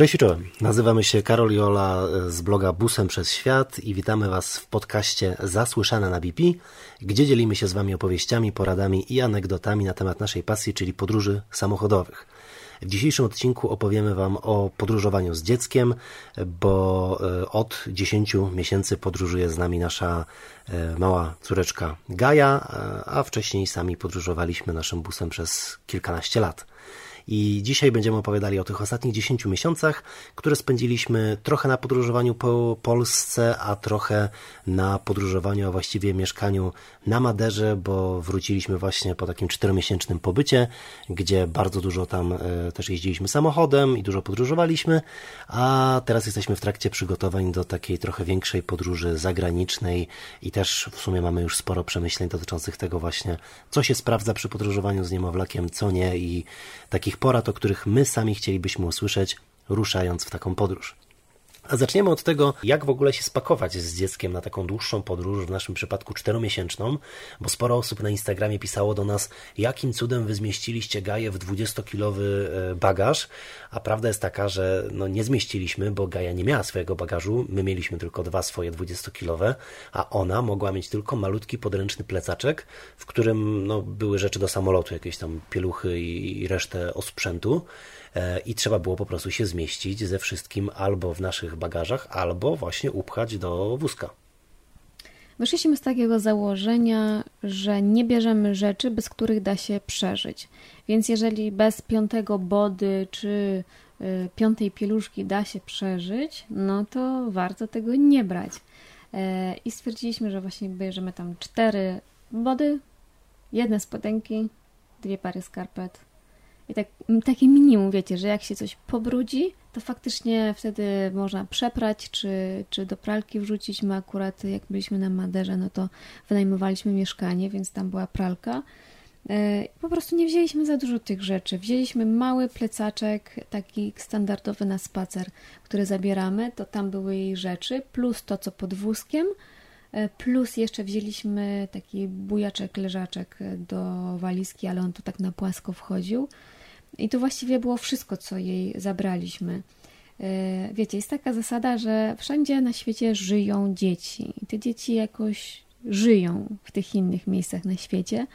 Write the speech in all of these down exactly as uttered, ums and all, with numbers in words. Cześć wieczorem, nazywamy się Karol i Ola z bloga Busem Przez Świat i witamy Was w podcaście Zasłyszana na B P, gdzie dzielimy się z Wami opowieściami, poradami i anegdotami na temat naszej pasji, czyli podróży samochodowych. W dzisiejszym odcinku opowiemy Wam o podróżowaniu z dzieckiem, bo od dziesięciu miesięcy podróżuje z nami nasza mała córeczka Gaja, a wcześniej sami podróżowaliśmy naszym busem przez kilkanaście lat. I dzisiaj będziemy opowiadali o tych ostatnich dziesięciu miesiącach, które spędziliśmy trochę na podróżowaniu po Polsce, a trochę na podróżowaniu, a właściwie mieszkaniu na Maderze, bo wróciliśmy właśnie po takim czteromiesięcznym pobycie, gdzie bardzo dużo tam też jeździliśmy samochodem i dużo podróżowaliśmy, a teraz jesteśmy w trakcie przygotowań do takiej trochę większej podróży zagranicznej i też w sumie mamy już sporo przemyśleń dotyczących tego właśnie, co się sprawdza przy podróżowaniu z niemowlakiem, co nie i takich porad, o których my sami chcielibyśmy usłyszeć, ruszając w taką podróż. A zaczniemy od tego, jak w ogóle się spakować z dzieckiem na taką dłuższą podróż, w naszym przypadku czteromiesięczną, bo sporo osób na Instagramie pisało do nas, jakim cudem wy zmieściliście Gaję w dwudziestokilowy bagaż, a prawda jest taka, że no nie zmieściliśmy, bo Gaja nie miała swojego bagażu, my mieliśmy tylko dwa swoje dwudziestokilowe, a ona mogła mieć tylko malutki podręczny plecaczek, w którym no, były rzeczy do samolotu, jakieś tam pieluchy i, i resztę osprzętu. I trzeba było po prostu się zmieścić ze wszystkim albo w naszych bagażach, albo właśnie upchać do wózka. Wyszliśmy z takiego założenia, że nie bierzemy rzeczy, bez których da się przeżyć. Więc jeżeli bez piątego body czy piątej pieluszki da się przeżyć, no to warto tego nie brać. I stwierdziliśmy, że właśnie bierzemy tam cztery body, jedne spodenki, dwie pary skarpet. I tak, takie minimum, wiecie, że jak się coś pobrudzi, to faktycznie wtedy można przeprać, czy, czy do pralki wrzucić. My akurat jak byliśmy na Maderze, no to wynajmowaliśmy mieszkanie, więc tam była pralka. Po prostu nie wzięliśmy za dużo tych rzeczy. Wzięliśmy mały plecaczek, taki standardowy na spacer, który zabieramy, to tam były jej rzeczy, plus to, co pod wózkiem, plus jeszcze wzięliśmy taki bujaczek, leżaczek do walizki, ale on to tak na płasko wchodził. I to właściwie było wszystko, co jej zabraliśmy. Wiecie, jest taka zasada, że wszędzie na świecie żyją dzieci. I te dzieci jakoś żyją w tych innych miejscach na świecie,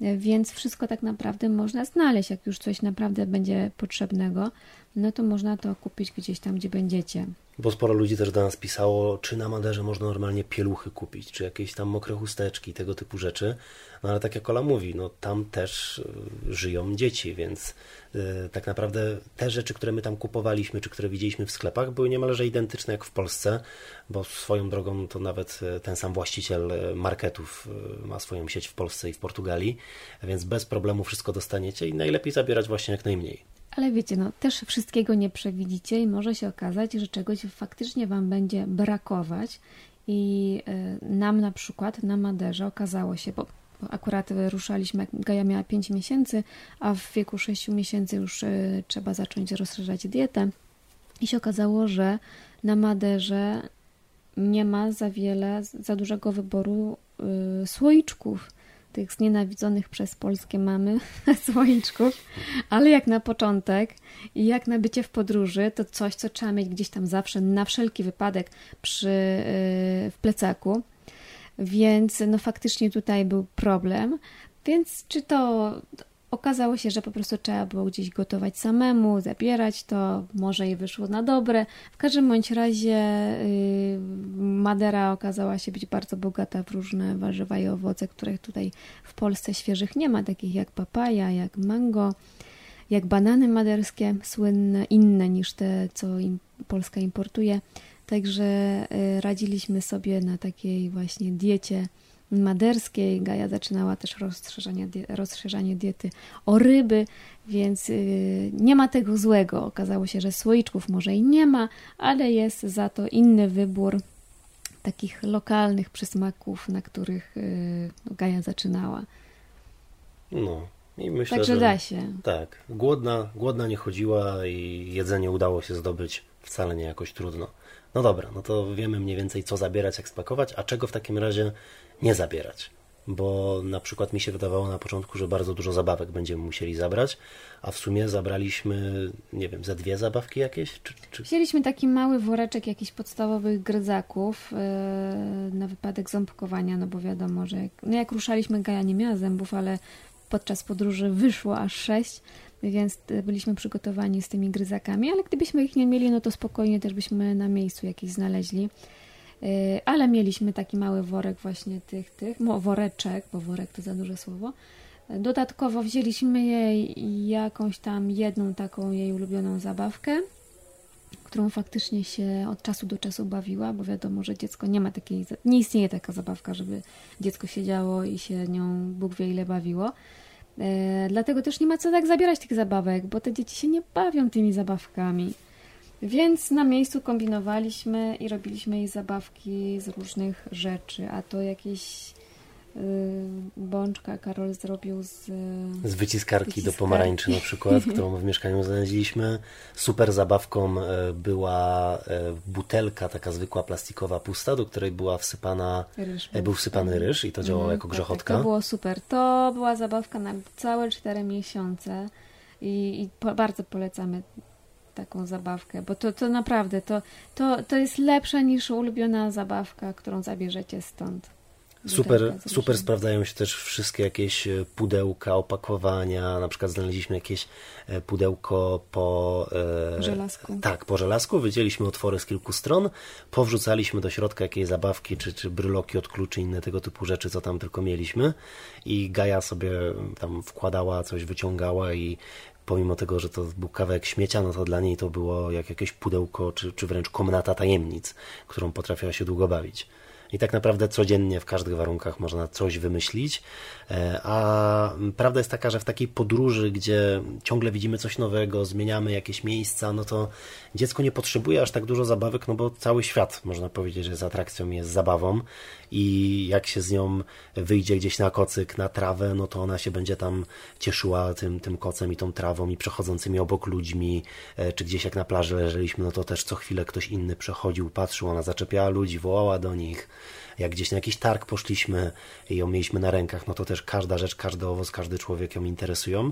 więc wszystko tak naprawdę można znaleźć. Jak już coś naprawdę będzie potrzebnego, no to można to kupić gdzieś tam, gdzie będziecie. Bo sporo ludzi też do nas pisało, czy na Maderze można normalnie pieluchy kupić, czy jakieś tam mokre chusteczki, tego typu rzeczy. No ale tak jak Ola mówi, no tam też żyją dzieci, więc yy, tak naprawdę te rzeczy, które my tam kupowaliśmy, czy które widzieliśmy w sklepach, były niemalże identyczne jak w Polsce, bo swoją drogą to nawet ten sam właściciel marketów ma swoją sieć w Polsce i w Portugalii, więc bez problemu wszystko dostaniecie i najlepiej zabierać właśnie jak najmniej. Ale wiecie, no też wszystkiego nie przewidzicie i może się okazać, że czegoś faktycznie Wam będzie brakować i nam na przykład na Maderze okazało się, bo akurat ruszaliśmy, jak Gaja miała pięć miesięcy, a w wieku sześciu miesięcy już trzeba zacząć rozszerzać dietę i się okazało, że na Maderze nie ma za wiele, za dużego wyboru słoiczków, tych znienawidzonych przez polskie mamy słoiczków, ale jak na początek i jak na bycie w podróży, to coś, co trzeba mieć gdzieś tam zawsze, na wszelki wypadek przy, yy, w plecaku, więc no faktycznie tutaj był problem, więc czy to okazało się, że po prostu trzeba było gdzieś gotować samemu, zabierać to, może i wyszło na dobre. W każdym bądź razie yy, Madera okazała się być bardzo bogata w różne warzywa i owoce, których tutaj w Polsce świeżych nie ma, takich jak papaja, jak mango, jak banany maderskie, słynne, inne niż te, co im Polska importuje. Także yy, radziliśmy sobie na takiej właśnie diecie maderskiej. Gaja zaczynała też rozszerzanie, rozszerzanie diety o ryby, więc nie ma tego złego. Okazało się, że słoiczków może i nie ma, ale jest za to inny wybór takich lokalnych przysmaków, na których Gaja zaczynała. No. I myślę, Także że, da się. Tak, głodna, głodna nie chodziła i jedzenie udało się zdobyć wcale nie jakoś trudno. No dobra, no to wiemy mniej więcej co zabierać, jak spakować, a czego w takim razie nie zabierać. bo na przykład mi się wydawało na początku, że bardzo dużo zabawek będziemy musieli zabrać, a w sumie zabraliśmy, nie wiem, za dwie zabawki jakieś? Czy, czy... Wzięliśmy taki mały woreczek jakichś podstawowych gryzaków yy, na wypadek ząbkowania, no bo wiadomo, że jak, no jak ruszaliśmy, Gaja nie miała zębów, ale podczas podróży wyszło aż sześć, więc byliśmy przygotowani z tymi gryzakami, ale gdybyśmy ich nie mieli, no to spokojnie też byśmy na miejscu jakieś znaleźli. Ale mieliśmy taki mały worek właśnie tych, tych, no woreczek, bo worek to za duże słowo. Dodatkowo wzięliśmy jej jakąś tam jedną taką jej ulubioną zabawkę, którą faktycznie się od czasu do czasu bawiła, bo wiadomo, że dziecko nie ma takiej, nie istnieje taka zabawka, żeby dziecko siedziało i się nią Bóg wie ile bawiło. Dlatego też nie ma co tak zabierać tych zabawek, bo te dzieci się nie bawią tymi zabawkami. Więc na miejscu kombinowaliśmy i robiliśmy jej zabawki z różnych rzeczy, a to jakieś yy, bączka Karol zrobił z... Z wyciskarki, wyciskarki do pomarańczy na przykład, którą w mieszkaniu znaleźliśmy. Super zabawką była butelka taka zwykła, plastikowa, pusta, do której była wsypana, ryż był wsypany ryż i to działało jako grzechotka. Tak, to było super. To była zabawka na całe cztery miesiące i, i po, bardzo polecamy taką zabawkę, bo to, to naprawdę to, to, to jest lepsze niż ulubiona zabawka, którą zabierzecie stąd. Super, super sprawdzają się też wszystkie jakieś pudełka, opakowania, na przykład znaleźliśmy jakieś pudełko po e, żelazku. Tak, po żelazku, wycięliśmy otwory z kilku stron, powrzucaliśmy do środka jakieś zabawki, czy, czy bryloki od kluczy, inne tego typu rzeczy, co tam tylko mieliśmy i Gaja sobie tam wkładała, coś wyciągała i pomimo tego, że to był kawałek śmiecia, no to dla niej to było jak jakieś pudełko, czy, czy wręcz komnata tajemnic, którą potrafiła się długo bawić. I tak naprawdę codziennie w każdych warunkach można coś wymyślić, a prawda jest taka, że w takiej podróży, gdzie ciągle widzimy coś nowego, zmieniamy jakieś miejsca, no to dziecko nie potrzebuje aż tak dużo zabawek, no bo cały świat, można powiedzieć, że jest atrakcją, jest zabawą i jak się z nią wyjdzie gdzieś na kocyk, na trawę, no to ona się będzie tam cieszyła tym, tym kocem i tą trawą i przechodzącymi obok ludźmi, czy gdzieś jak na plaży leżeliśmy, no to też co chwilę ktoś inny przechodził, patrzył, ona zaczepiała ludzi, wołała do nich. Jak gdzieś na jakiś targ poszliśmy i ją mieliśmy na rękach, no to też każda rzecz, każdy owoc, każdy człowiek ją interesują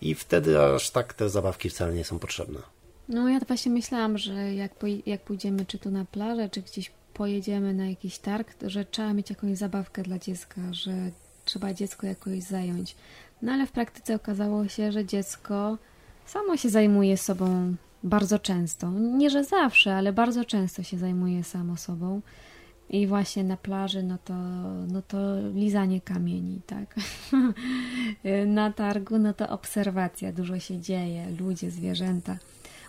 i wtedy aż tak te zabawki wcale nie są potrzebne. No ja właśnie myślałam, że jak, jak pójdziemy czy tu na plażę, czy gdzieś pojedziemy na jakiś targ, że trzeba mieć jakąś zabawkę dla dziecka, że trzeba dziecko jakoś zająć. No ale w praktyce okazało się, że dziecko samo się zajmuje sobą bardzo często. Nie, że zawsze, ale bardzo często się zajmuje samo sobą. I właśnie na plaży, no to, no to lizanie kamieni, tak? Na targu, no to obserwacja, dużo się dzieje, ludzie, zwierzęta,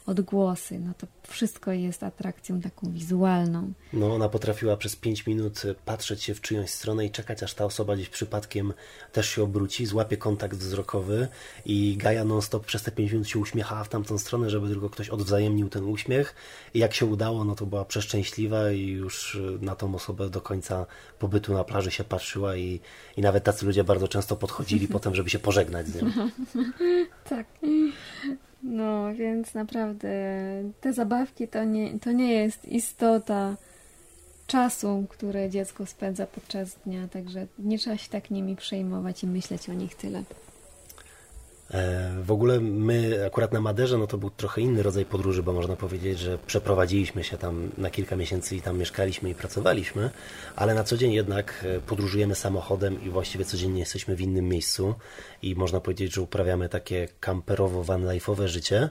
odgłosy, no to wszystko jest atrakcją taką wizualną. No ona potrafiła przez pięć minut patrzeć się w czyjąś stronę i czekać, aż ta osoba gdzieś przypadkiem też się obróci, złapie kontakt wzrokowy i Gaja non stop przez te pięć minut się uśmiechała w tamtą stronę, żeby tylko ktoś odwzajemnił ten uśmiech i jak się udało, no to była przeszczęśliwa i już na tą osobę do końca pobytu na plaży się patrzyła i, i nawet tacy ludzie bardzo często podchodzili potem, żeby się pożegnać z nią. Tak. No, więc naprawdę te zabawki to nie, to nie jest istota czasu, które dziecko spędza podczas dnia, także nie trzeba się tak nimi przejmować i myśleć o nich tyle. W ogóle my akurat na Maderze, no to był trochę inny rodzaj podróży, bo można powiedzieć, że przeprowadziliśmy się tam na kilka miesięcy i tam mieszkaliśmy i pracowaliśmy, ale na co dzień jednak podróżujemy samochodem i właściwie codziennie jesteśmy w innym miejscu i można powiedzieć, że uprawiamy takie kamperowo vanlife'owe życie.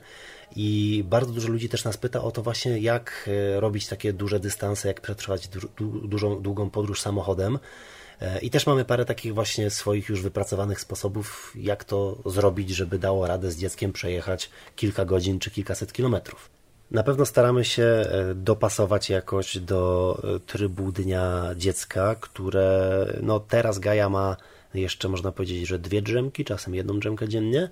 I bardzo dużo ludzi też nas pyta o to właśnie, jak robić takie duże dystanse, jak przetrwać du- du- dużą, długą podróż samochodem. I też mamy parę takich właśnie swoich już wypracowanych sposobów, jak to zrobić, żeby dało radę z dzieckiem przejechać kilka godzin czy kilkaset kilometrów. Na pewno staramy się dopasować jakoś do trybu dnia dziecka, które no teraz Gaja ma jeszcze można powiedzieć, że dwie drzemki, czasem jedną drzemkę dziennie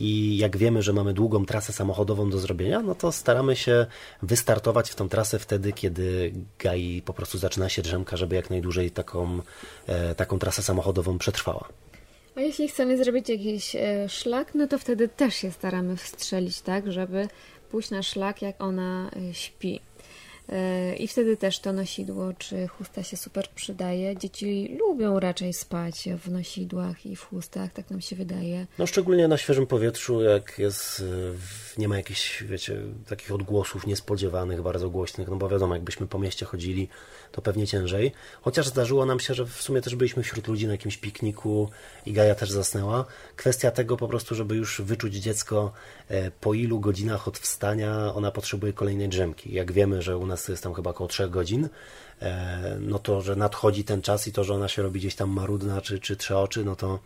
i jak wiemy, że mamy długą trasę samochodową do zrobienia, no to staramy się wystartować w tą trasę wtedy, kiedy Gai po prostu zaczyna się drzemka, żeby jak najdłużej taką, e, taką trasę samochodową przetrwała. A jeśli chcemy zrobić jakiś e, szlak, no to wtedy też się staramy wstrzelić tak, żeby pójść na szlak, jak ona e, śpi. I wtedy też to nosidło czy chusta się super przydaje. Dzieci lubią raczej spać w nosidłach i w chustach, tak nam się wydaje. No szczególnie na świeżym powietrzu, jak jest, nie ma jakichś, wiecie, takich odgłosów niespodziewanych, bardzo głośnych, no bo wiadomo, jakbyśmy po mieście chodzili, to pewnie ciężej. Chociaż zdarzyło nam się, że w sumie też byliśmy wśród ludzi na jakimś pikniku i Gaja też zasnęła. Kwestia tego po prostu, żeby już wyczuć dziecko, po ilu godzinach od wstania ona potrzebuje kolejnej drzemki. Jak wiemy, że u nas jest tam chyba około trzech godzin, no to, że nadchodzi ten czas i to, że ona się robi gdzieś tam marudna czy, czy trzeoczy, no to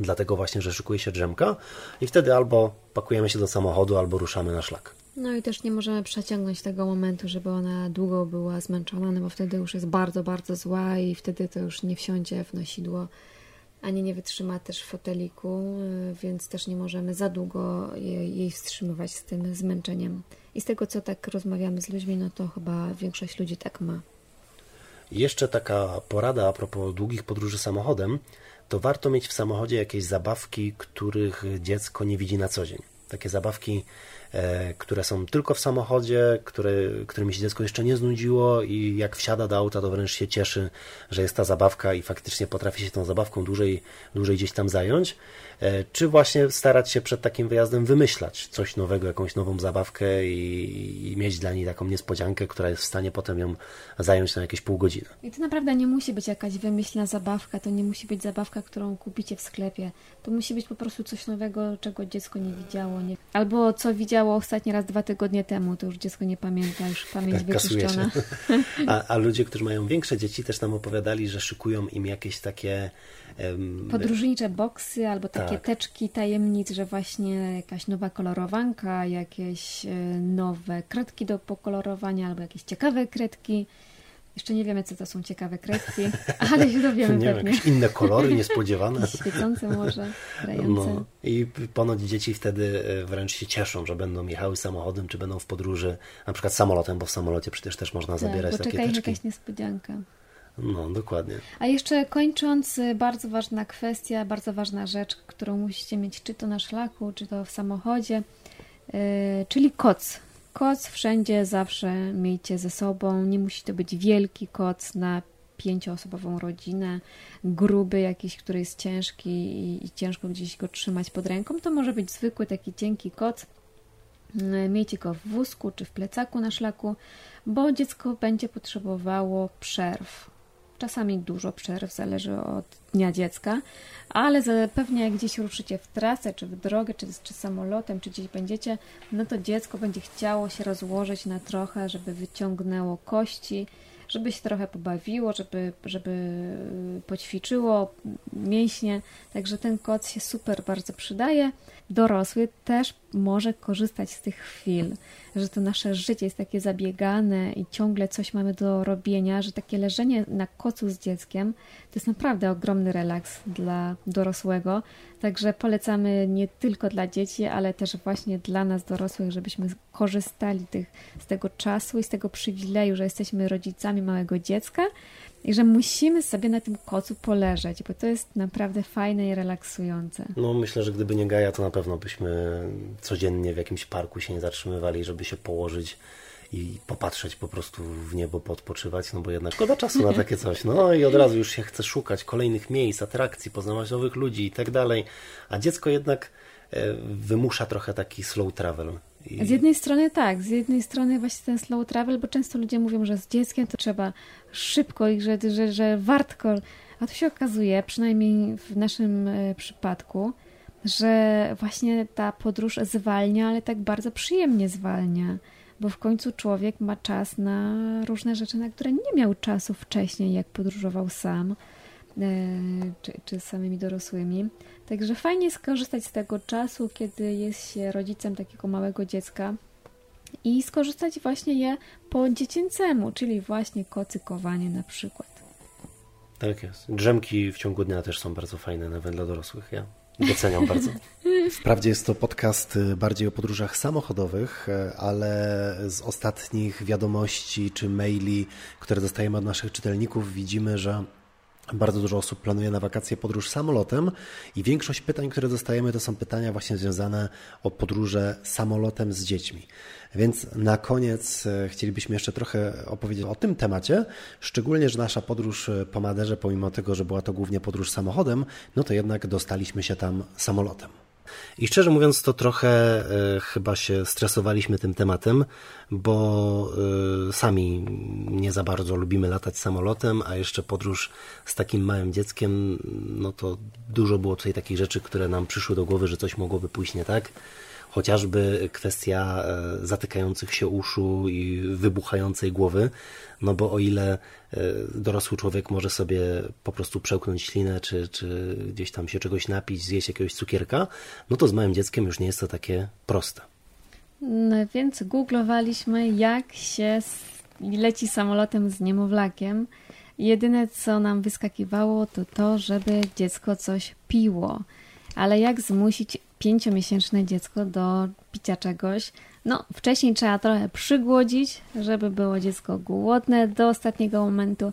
dlatego właśnie, że szykuje się drzemka i wtedy albo pakujemy się do samochodu, albo ruszamy na szlak. No i też nie możemy przeciągnąć tego momentu, żeby ona długo była zmęczona, no bo wtedy już jest bardzo, bardzo zła i wtedy to już nie wsiądzie w nosidło, ani nie wytrzyma też w foteliku, więc też nie możemy za długo jej wstrzymywać z tym zmęczeniem. I z tego, co tak rozmawiamy z ludźmi, no to chyba większość ludzi tak ma. Jeszcze taka porada a propos długich podróży samochodem, to warto mieć w samochodzie jakieś zabawki, których dziecko nie widzi na co dzień. Takie zabawki, e, które są tylko w samochodzie, które, którymi się dziecko jeszcze nie znudziło i jak wsiada do auta, to wręcz się cieszy, że jest ta zabawka i faktycznie potrafi się tą zabawką dłużej, dłużej gdzieś tam zająć. E, czy właśnie starać się przed takim wyjazdem wymyślać coś nowego, jakąś nową zabawkę i, i mieć dla niej taką niespodziankę, która jest w stanie potem ją zająć na jakieś pół godziny. I to naprawdę nie musi być jakaś wymyślna zabawka, to nie musi być zabawka, którą kupicie w sklepie. To musi być po prostu coś nowego, czego dziecko nie widziało. Albo co widziało ostatni raz dwa tygodnie temu, to już dziecko nie pamięta, już pamięć tak, wyczyszczona. A, a ludzie, którzy mają większe dzieci, też nam opowiadali, że szykują im jakieś takie um, podróżnicze boksy albo takie tak. teczki tajemnic, że właśnie jakaś nowa kolorowanka, jakieś nowe kredki do pokolorowania albo jakieś ciekawe kredki. Jeszcze nie wiemy, co to są ciekawe kredki, ale się dowiemy nie pewnie. Jakieś inne kolory, niespodziewane. Świecące może, grające. No. I ponoć dzieci wtedy wręcz się cieszą, że będą jechały samochodem, czy będą w podróży, na przykład samolotem, bo w samolocie przecież też można tak, zabierać takie teczki. Jakaś niespodzianka. No, dokładnie. A jeszcze kończąc, bardzo ważna kwestia, bardzo ważna rzecz, którą musicie mieć, czy to na szlaku, czy to w samochodzie, yy, czyli koc. Koc wszędzie zawsze miejcie ze sobą, nie musi to być wielki koc na pięcioosobową rodzinę, gruby jakiś, który jest ciężki i, i ciężko gdzieś go trzymać pod ręką, to może być zwykły taki cienki koc, miejcie go w wózku czy w plecaku na szlaku, bo dziecko będzie potrzebowało przerw. Czasami dużo przerw, zależy od dnia dziecka, ale zapewne jak gdzieś ruszycie w trasę, czy w drogę, czy, czy samolotem, czy gdzieś będziecie, no to dziecko będzie chciało się rozłożyć na trochę, żeby wyciągnęło kości, żeby się trochę pobawiło, żeby, żeby poćwiczyło mięśnie, także ten koc się super bardzo przydaje. Dorosły też może korzystać z tych chwil, że to nasze życie jest takie zabiegane i ciągle coś mamy do robienia, że takie leżenie na kocu z dzieckiem to jest naprawdę ogromny relaks dla dorosłego, także polecamy nie tylko dla dzieci, ale też właśnie dla nas dorosłych, żebyśmy korzystali tych, z tego czasu i z tego przywileju, że jesteśmy rodzicami małego dziecka i że musimy sobie na tym kocu poleżeć, bo to jest naprawdę fajne i relaksujące. No myślę, że gdyby nie Gaja, to na pewno byśmy codziennie w jakimś parku się nie zatrzymywali, żeby się położyć i popatrzeć po prostu w niebo, podpoczywać, no bo jednak szkoda czasu na takie coś. No i od razu już się chce szukać kolejnych miejsc, atrakcji, poznawać nowych ludzi i tak dalej, a dziecko jednak wymusza trochę taki slow travel. I... Z jednej strony tak, z jednej strony właśnie ten slow travel, bo często ludzie mówią, że z dzieckiem to trzeba szybko i że, że, że wartko, a tu się okazuje, przynajmniej w naszym przypadku, że właśnie ta podróż zwalnia, ale tak bardzo przyjemnie zwalnia, bo w końcu człowiek ma czas na różne rzeczy, na które nie miał czasu wcześniej, jak podróżował sam, czy, czy z samymi dorosłymi. Także fajnie skorzystać z tego czasu, kiedy jest się rodzicem takiego małego dziecka i skorzystać właśnie je po dziecięcemu, czyli właśnie kocykowanie na przykład. Tak jest. Drzemki w ciągu dnia też są bardzo fajne, nawet dla dorosłych. Ja doceniam bardzo. Wprawdzie jest to podcast bardziej o podróżach samochodowych, ale z ostatnich wiadomości czy maili, które dostajemy od naszych czytelników, widzimy, że Bardzo dużo osób planuje na wakacje podróż samolotem i większość pytań, które dostajemy, to są pytania właśnie związane o podróże samolotem z dziećmi. Więc na koniec chcielibyśmy jeszcze trochę opowiedzieć o tym temacie, szczególnie, że nasza podróż po Maderze, pomimo tego, że była to głównie podróż samochodem, no to jednak dostaliśmy się tam samolotem. I szczerze mówiąc, to trochę y, chyba się stresowaliśmy tym tematem, bo y, sami nie za bardzo lubimy latać samolotem, a jeszcze podróż z takim małym dzieckiem, no to dużo było tutaj takich rzeczy, które nam przyszły do głowy, że coś mogłoby pójść nie tak. Chociażby kwestia zatykających się uszu i wybuchającej głowy, no bo o ile dorosły człowiek może sobie po prostu przełknąć ślinę, czy, czy gdzieś tam się czegoś napić, zjeść jakiegoś cukierka, no to z małym dzieckiem już nie jest to takie proste. No więc googlowaliśmy, jak się leci samolotem z niemowlakiem. Jedyne, co nam wyskakiwało, to to, żeby dziecko coś piło. Ale jak zmusić pięciomiesięczne dziecko do picia czegoś? No, wcześniej trzeba trochę przygłodzić, żeby było dziecko głodne do ostatniego momentu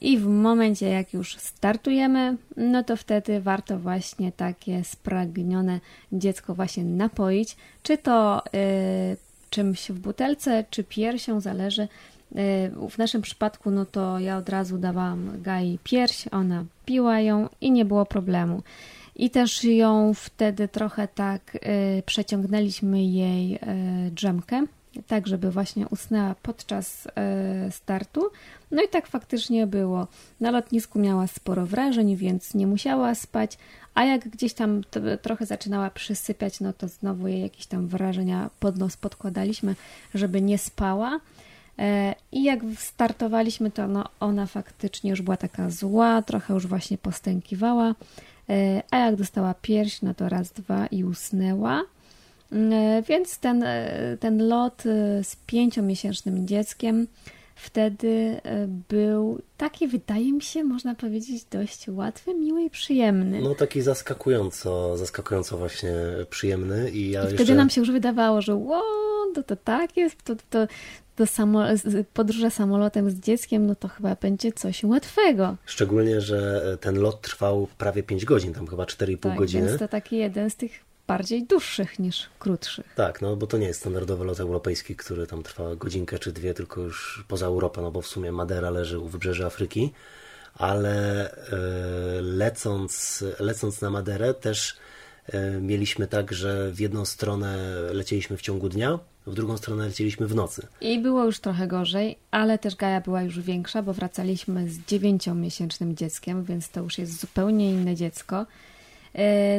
i w momencie, jak już startujemy, no to wtedy warto właśnie takie spragnione dziecko właśnie napoić, czy to y, czymś w butelce, czy piersią, zależy. Y, w naszym przypadku, no to ja od razu dawałam Gai pierś, ona piła ją i nie było problemu. I też ją wtedy trochę tak y, przeciągnęliśmy jej y, drzemkę, tak żeby właśnie usnęła podczas y, startu. No i tak faktycznie było. Na lotnisku miała sporo wrażeń, więc nie musiała spać, a jak gdzieś tam t- trochę zaczynała przysypiać, no to znowu jej jakieś tam wrażenia pod nos podkładaliśmy, żeby nie spała. I jak startowaliśmy, to no ona faktycznie już była taka zła, trochę już właśnie postękiwała, a jak dostała pierś, no to raz, dwa i usnęła. Więc ten, ten lot z pięciomiesięcznym dzieckiem wtedy był taki, wydaje mi się, można powiedzieć, dość łatwy, miły i przyjemny. No taki zaskakująco, zaskakująco właśnie przyjemny. I, ja I wtedy jeszcze... nam się już wydawało, że wow, to, to tak jest, to... to To samo, podróże samolotem z dzieckiem, no to chyba będzie coś łatwego. Szczególnie, że ten lot trwał prawie pięć godzin, tam chyba cztery i pół tak, godziny. Więc to taki jeden z tych bardziej dłuższych niż krótszych. Tak, no bo to nie jest standardowy lot europejski, który tam trwa godzinkę czy dwie, tylko już poza Europą, no bo w sumie Madera leży u wybrzeży Afryki, ale lecąc, lecąc na Maderę też mieliśmy tak, że w jedną stronę lecieliśmy w ciągu dnia, w drugą stronę lecieliśmy w nocy. I było już trochę gorzej, ale też Gaja była już większa, bo wracaliśmy z dziewięciomiesięcznym dzieckiem, więc to już jest zupełnie inne dziecko.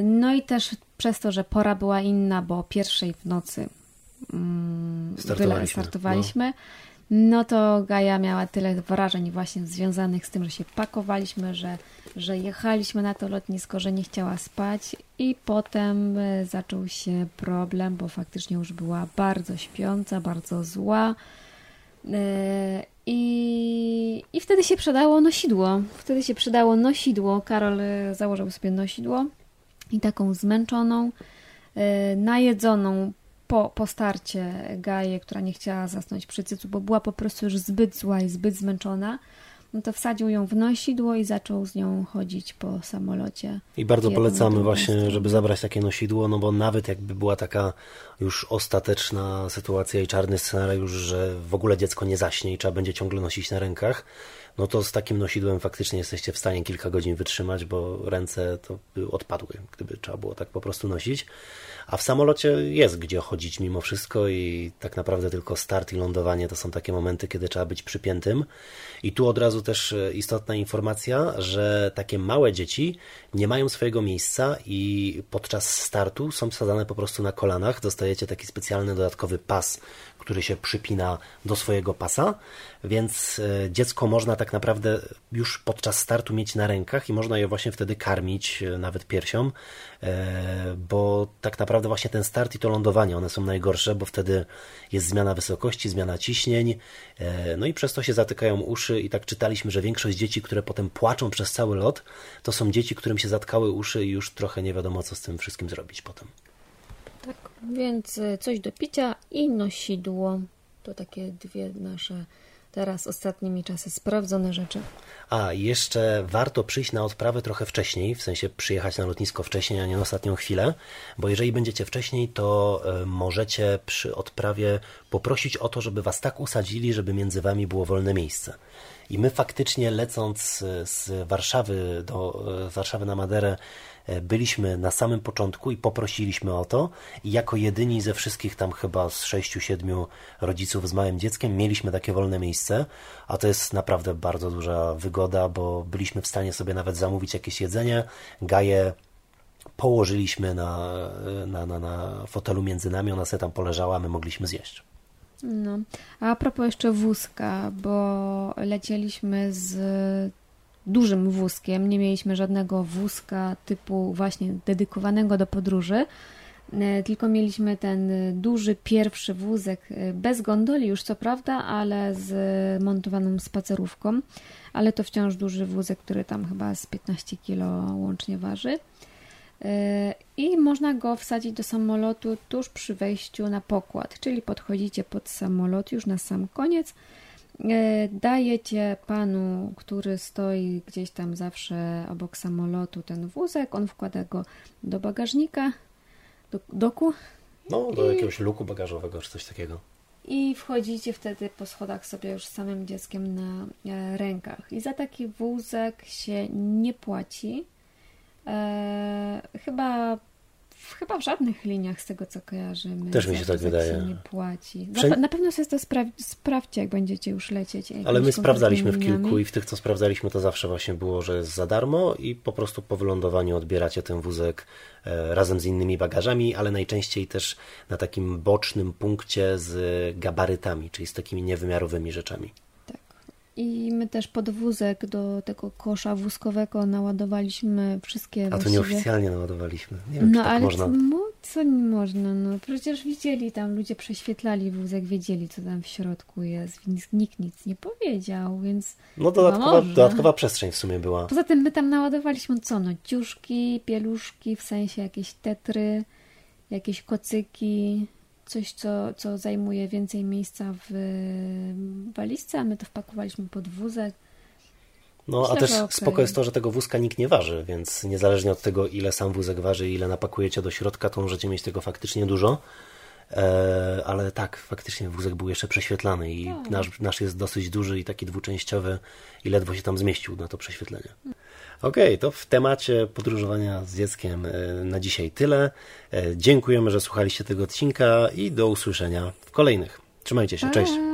No i też przez to, że pora była inna, bo o pierwszej w nocy startowaliśmy, startowaliśmy no. no to Gaja miała tyle wrażeń właśnie związanych z tym, że się pakowaliśmy, że, że jechaliśmy na to lotnisko, że nie chciała spać. I potem zaczął się problem, bo faktycznie już była bardzo śpiąca, bardzo zła i, i wtedy się przydało nosidło. Wtedy się przydało nosidło. Karol założył sobie nosidło i taką zmęczoną, najedzoną po, po starcie Gaję, która nie chciała zasnąć przy cycu, bo była po prostu już zbyt zła i zbyt zmęczona. No to wsadził ją w nosidło i zaczął z nią chodzić po samolocie. I bardzo polecamy właśnie, żeby zabrać takie nosidło, no bo nawet jakby była taka już ostateczna sytuacja i czarny scenariusz, że w ogóle dziecko nie zaśnie i trzeba będzie ciągle nosić na rękach, no to z takim nosidłem faktycznie jesteście w stanie kilka godzin wytrzymać, bo ręce to by odpadły, gdyby trzeba było tak po prostu nosić. A w samolocie jest gdzie chodzić mimo wszystko i tak naprawdę tylko start i lądowanie to są takie momenty, kiedy trzeba być przypiętym. I tu od razu też istotna informacja, że takie małe dzieci nie mają swojego miejsca i podczas startu są wsadzane po prostu na kolanach. Dostajecie taki specjalny dodatkowy pas, który się przypina do swojego pasa, więc dziecko można tak naprawdę już podczas startu mieć na rękach i można je właśnie wtedy karmić nawet piersią, bo tak naprawdę właśnie ten start i to lądowanie, one są najgorsze, bo wtedy jest zmiana wysokości, zmiana ciśnień, no i przez to się zatykają uszy i tak czytaliśmy, że większość dzieci, które potem płaczą przez cały lot, to są dzieci, którym się zatkały uszy i już trochę nie wiadomo, co z tym wszystkim zrobić potem. Tak, więc coś do picia i nosidło. To takie dwie nasze teraz ostatnimi czasy sprawdzone rzeczy. A, jeszcze warto przyjść na odprawę trochę wcześniej, w sensie przyjechać na lotnisko wcześniej, a nie na ostatnią chwilę, bo jeżeli będziecie wcześniej, to możecie przy odprawie poprosić o to, żeby was tak usadzili, żeby między wami było wolne miejsce. I my faktycznie, lecąc z Warszawy do z Warszawy na Maderę, byliśmy na samym początku i poprosiliśmy o to i jako jedyni ze wszystkich tam chyba z sześciu, siedmiu rodziców z małym dzieckiem mieliśmy takie wolne miejsce, a to jest naprawdę bardzo duża wygoda, bo byliśmy w stanie sobie nawet zamówić jakieś jedzenie. Gaję położyliśmy na, na, na, na fotelu między nami, ona sobie tam poleżała, my mogliśmy zjeść. No, a propos jeszcze wózka, bo lecieliśmy z dużym wózkiem, nie mieliśmy żadnego wózka typu właśnie dedykowanego do podróży, tylko mieliśmy ten duży pierwszy wózek bez gondoli już co prawda, ale z montowaną spacerówką, ale to wciąż duży wózek, który tam chyba z piętnaście kilo łącznie waży i można go wsadzić do samolotu tuż przy wejściu na pokład, czyli podchodzicie pod samolot już na sam koniec, dajecie panu, który stoi gdzieś tam zawsze obok samolotu, ten wózek, on wkłada go do bagażnika, do doku. No, do i, jakiegoś luku bagażowego czy coś takiego. I wchodzicie wtedy po schodach sobie już z samym dzieckiem na rękach. I za taki wózek się nie płaci. E, chyba... Chyba w żadnych liniach, z tego co kojarzymy. Też mi się tak wydaje. Się nie płaci. Wszędzie... Na pewno sobie to spra... sprawdźcie, jak będziecie już lecieć. Ale my sprawdzaliśmy w kilku liniami. I w tych, co sprawdzaliśmy, to zawsze właśnie było, że jest za darmo i po prostu po wylądowaniu odbieracie ten wózek e, razem z innymi bagażami, ale najczęściej też na takim bocznym punkcie z gabarytami, czyli z takimi niewymiarowymi rzeczami. Tak. I my też pod wózek do tego kosza wózkowego naładowaliśmy wszystkie... A to właściwie... nieoficjalnie naładowaliśmy. Nie wiem, no, czy tak ale można. No ale co nie można? No, przecież widzieli tam, ludzie prześwietlali wózek, wiedzieli, co tam w środku jest, więc nikt nic nie powiedział, więc... No dodatkowa, dodatkowa przestrzeń w sumie była. Poza tym my tam naładowaliśmy co? No ciuszki, pieluszki, w sensie jakieś tetry, jakieś kocyki... Coś, co, co zajmuje więcej miejsca w walizce, a my to wpakowaliśmy pod wózek. No, myślę, a też okay. Spoko jest to, że tego wózka nikt nie waży, więc niezależnie od tego, ile sam wózek waży i ile napakujecie do środka, to możecie mieć tego faktycznie dużo. E, ale tak, faktycznie wózek był jeszcze prześwietlany i tak. nasz, nasz jest dosyć duży i taki dwuczęściowy i ledwo się tam zmieścił na to prześwietlenie. Okej, okay, to w temacie podróżowania z dzieckiem na dzisiaj tyle. Dziękujemy, że słuchaliście tego odcinka i do usłyszenia w kolejnych. Trzymajcie się, cześć!